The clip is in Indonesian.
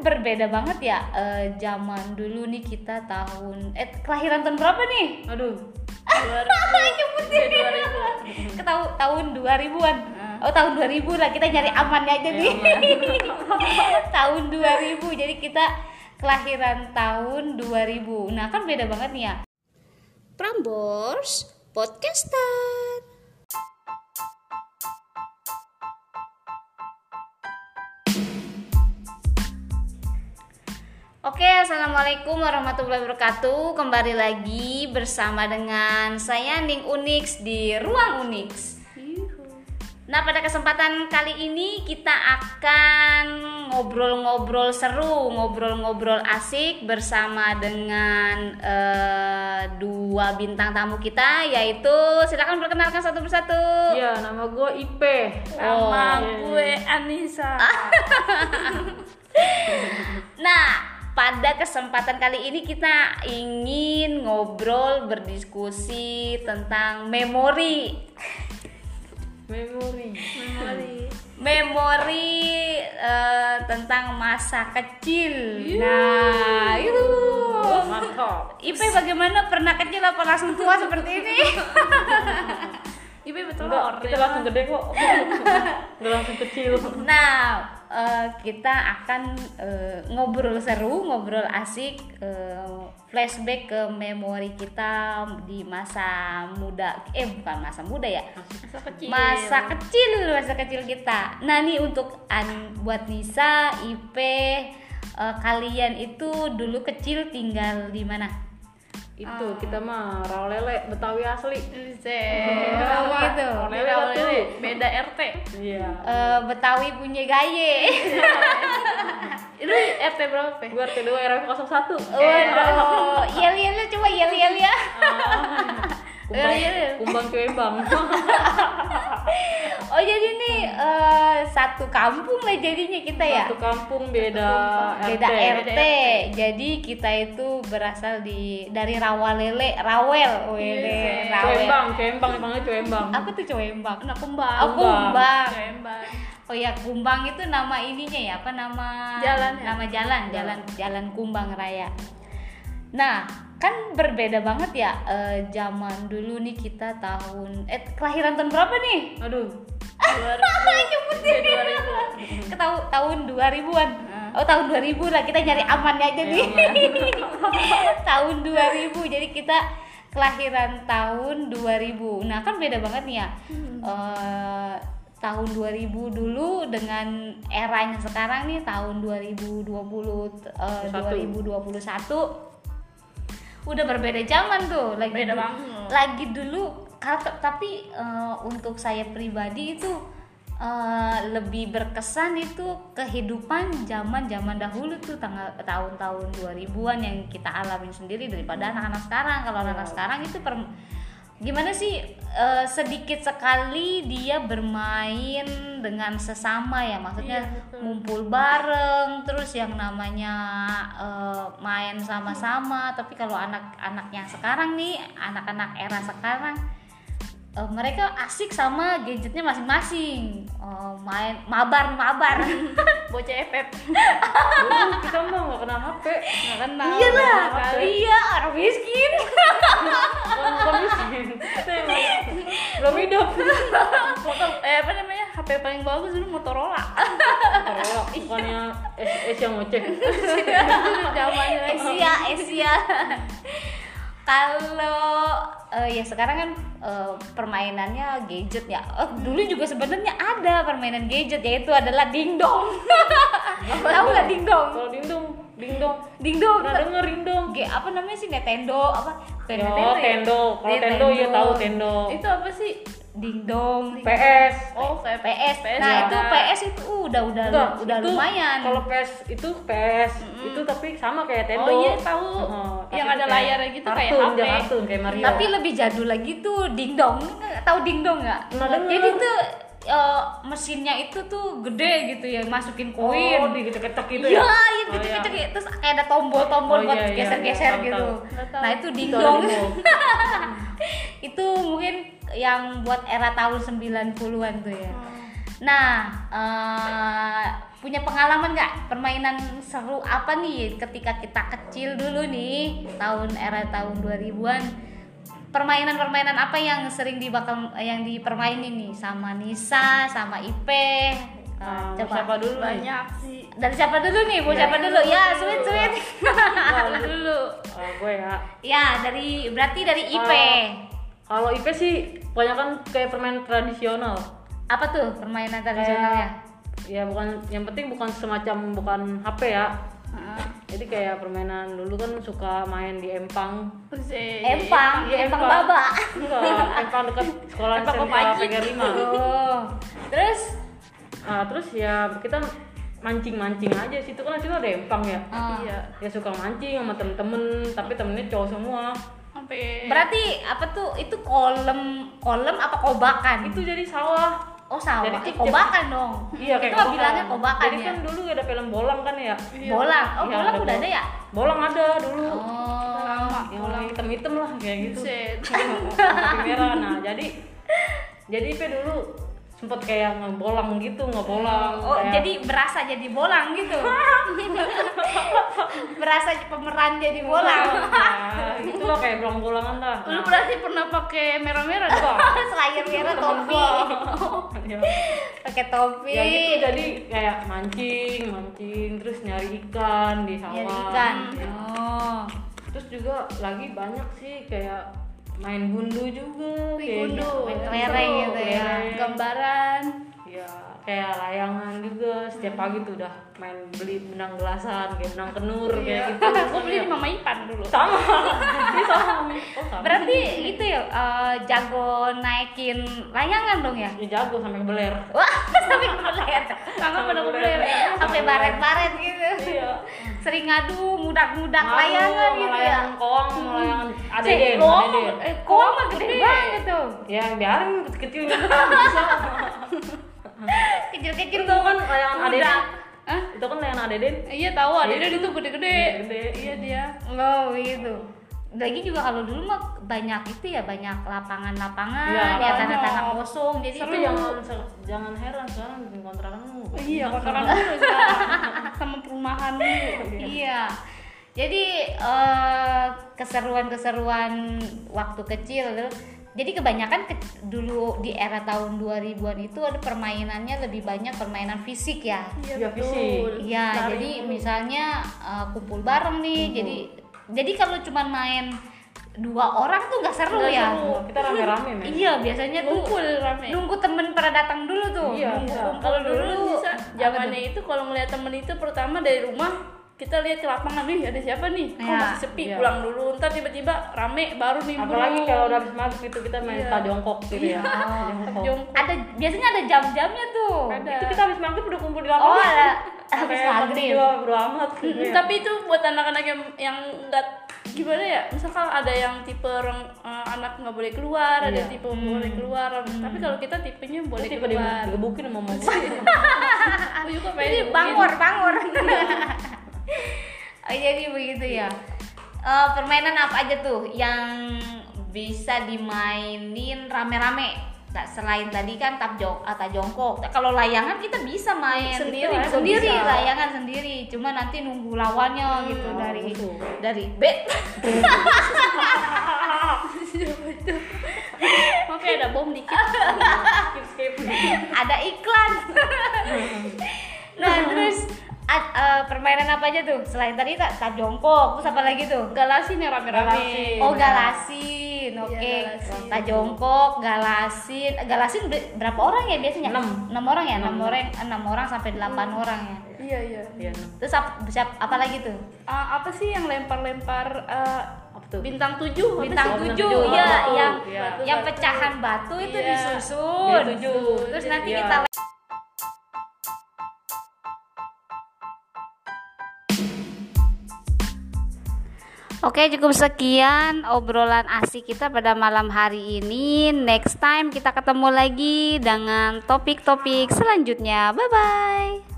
kan berbeda banget ya zaman dulu nih kita tahun kelahiran tahun berapa nih? Aduh. 2000. Nyebutin. Tahun 2000-an. Oh tahun 2000 lah, kita nyari amannya aja nih. Tahun 2000. Jadi kita kelahiran tahun 2000. Nah, kan beda banget nih ya. Prambors Podcaster. Oke, assalamualaikum warahmatullahi wabarakatuh. Kembali lagi bersama dengan saya Ning Unix di Ruang Unix. Nah, pada kesempatan kali ini kita akan ngobrol-ngobrol seru, ngobrol-ngobrol asik bersama dengan dua bintang tamu kita, yaitu silakan perkenalkan satu persatu. Iya, nama gue Ipe, nama gue Anissa. Nah, pada kesempatan kali ini kita ingin ngobrol berdiskusi tentang memori tentang masa kecil. Yuh. Nah, itu. Ipe bagaimana, pernah kecil apa langsung tua seperti ini? Ipe betul. Enggak, kita langsung gede kok. Enggak langsung kecil. Nah, kita akan ngobrol seru, ngobrol asik, flashback ke memori kita di masa muda. Bukan masa muda ya. Masa kecil kita. Nah, nih untuk buat Nisa, Ipe, kalian itu dulu kecil tinggal di mana? Itu kita mah rawa lele Betawi asli. Gitu. Rawa lele beda RT. Iya. Betawi punya gaye. Lu RT berapa? Gua RT 2 RW 01. Waduh. Yel-yel coba yel-yel ya. Kumbang kembang. Oh, jadi nih satu kampung lah jadinya kita ya. Satu kampung beda RT. Jadi kita itu berasal dari Rawalele, Rawel. Cuembang. Apa tuh Cuembang? Nah, Kumbang. Cuembang. Oh ya, Kumbang itu nama ininya ya, apa nama jalan? Ya? Nama jalan Kumbang Raya. Nah, kan berbeda banget ya zaman dulu nih kita tahun kelahiran tahun berapa nih? Aduh. 2000. Tahun 2000-an. Oh tahun 2000 lah, kita nyari amannya aja nih. Tahun 2000. Jadi kita kelahiran tahun 2000. Nah, kan beda banget nih ya. Tahun 2000 dulu dengan eranya sekarang nih tahun 2021 udah berbeda zaman tuh, lagi dulu tapi untuk saya pribadi itu lebih berkesan itu kehidupan zaman dahulu tuh tahun-tahun 2000-an yang kita alamin sendiri daripada anak-anak sekarang. Kalau anak-anak sekarang itu gimana sih, sedikit sekali dia bermain dengan sesama ya, maksudnya ngumpul bareng, terus yang namanya main sama-sama. Tapi kalau anak-anaknya sekarang nih, anak-anak era sekarang, mereka asik sama gadgetnya masing-masing, main mabar bocah FF. Kita mah nggak kena HP, nggak kenal. Iyalah, iya orang miskin. Belum hidup. HP paling bagus dulu Motorola, bukannya Asia ngoceh. Jamannya Asia. Kalau ya sekarang kan permainannya gadget ya. Dulu juga sebenarnya ada permainan gadget, yaitu adalah dingdong. Tahu nggak dingdong? Kalau dingdong. Pernah denger dingdong? Apa namanya sih, Nintendo? Nintendo ya tahu Nintendo. Itu apa sih? Dingdong. PS. Oh, PS. Nah, itu PS itu udah itu, lumayan. Kalau PS itu itu tapi sama kayak Nintendo. Oh iya, tahu. Yang ada layarnya gitu kayak HP. Kartun, kayak Mario. Tapi lebih jadul lagi tuh dingdong. Tahu dingdong enggak? Jadi tuh mesinnya itu tuh gede gitu ya, masukin koin. Oh, diketek-ketek gitu ya. Iya, diketek-ketek. Iya. Terus kayak ada tombol-tombol buat geser-geser gitu. Tahu. Nah, itu dingdong. Itu mungkin yang buat era tahun 90-an tuh ya. Nah, punya pengalaman nggak permainan seru apa nih ketika kita kecil dulu nih, tahun era tahun 2000-an, permainan-permainan apa yang sering yang dipermainin nih sama Nisa, sama Ipe? Coba siapa dulu? Banyak sih. Dari siapa dulu nih? Mau siapa dulu? Ya, sweet. Dulu. Gue ya. Ya, berarti dari Ipe. Kalau Ipe sih kebanyakan kayak permainan tradisional. Apa tuh permainan tradisionalnya? Ya bukan, yang penting bukan HP ya. Jadi kayak permainan dulu kan suka main di empang. Empang baba. Empang dekat sekolah saya PG 5. Oh. Terus ya kita mancing aja, situ kan juga ada empang ya. Iya. Ya suka mancing sama temen-temen, tapi temennya cowok semua. Berarti apa tuh? Itu kolom apa kobakan? Itu jadi sawah. Oh, sawah. Jadi kobakan dong. Iya, kayak itu bilangnya kobakan. Jadi ya? Kan dulu ada film bolang kan ya? Iya. Bolang. Oh, ya, bolang udah ada ya? Bolang ada dulu. Oh, lama. Ya, bolang hitam-hitam lah kayak gitu. Merah. Nah, jadi Ipe dulu sempet kayak ngebolang gitu, ngebolang. Oh, kayak... jadi berasa jadi bolang gitu. Berasa pemeran jadi bolang. Nah, gitu loh, kayak bolang-bolangan dah. Nah. Lu berarti pernah pakai merah-merah dong? Selain merah, topi. Pakai topi. Ya gitu, jadi kayak mancing, terus nyari ikan di sawah. Nyari ikan. Ya. Oh. Terus juga lagi banyak sih kayak main gundu juga, main kelereng gitu ya, gambaran, ya kayak layangan juga. Setiap pagi tuh udah main beli benang gelasan, kayak benang kenur kayak gitu. Gue beli di Mama Ipan dulu. Sama. Berarti itu ya jago naikin layangan dong ya? Ya jago sampai kebeler. Wah, sampai kebeler. Sampai baret-baret gitu. Iya. Sering ngadu mudak-mudak layangan gitu ya. Koang, ada deh. Koang mah gede banget tuh. Ya biarin kecil gitu bisa. Kecil-kecil tuh kan layangan ada. Hah? Itu kan layangan Adeden. Iya tahu, Adeden itu gede-gede. Iya dia. Oh, gitu. Lagi juga kalau dulu mah banyak itu ya, banyak lapangan-lapangan ya, tanah-tanah kosong. Jadi seru, jangan heran sekarang bikin kontrakan. Iya, kontrakan dulu sama perumahan dulu. Iya. Jadi keseruan-keseruan waktu kecil dulu. Jadi kebanyakan dulu di era tahun 2000-an itu ada permainannya lebih banyak permainan fisik ya. Iya, fisik. Ya, jadi misalnya kumpul bareng nih. Jadi kalau cuma main 2 orang tuh nggak seru. Kita rame-rame nih. Iya, biasanya kumpul rame. Nunggu temen pada datang dulu tuh. Iya. Kalau dulu zamannya itu kalau ngeliat temen itu pertama dari rumah kita lihat ke lapangan nih ada siapa nih, masih sepi, pulang dulu, ntar tiba-tiba rame baru nih. Apalagi kalau udah habis maghrib itu kita main jongkok gitu ya. Jongkok. Ada biasanya ada jam-jamnya tuh. Itu kita habis maghrib udah kumpul di lapangan. Oh, ada. Habis maghrib. Bro amat. Tapi itu buat anak-anak yang enggak gimana ya, misalkan ada yang tipe orang anak nggak boleh keluar, ada yang tipe boleh keluar, tapi kalau kita tipenya boleh tipe keluar. Digebukin sama mama. Aku juga pengen. Bangor. Jadi begitu ya. Permainan apa aja tuh yang bisa dimainin rame-rame? Nah, selain tadi kan jongkok. Kalau layangan kita bisa main sendiri bisa. Layangan sendiri. Cuma nanti nunggu lawannya gitu dari bed. Oke, ada bom dikit. Skip. Ada iklan. Nah, terus permainan apa aja tuh? Selain tadi tak jongkok, terus apa lagi tuh? Galasin ya, rame-rame. Oh, galasin. Oke. Tak jongkok, galasin. Galasin berapa orang ya biasanya? 6 orang ya? 6 orang sampai 8 orang ya. Iya. Terus apa lagi tuh? Apa sih yang lempar-lempar bintang 7 ya, yang pecahan batu itu disusun. Terus nanti kita Oke, cukup sekian obrolan asik kita pada malam hari ini. Next time kita ketemu lagi dengan topik-topik selanjutnya. Bye-bye.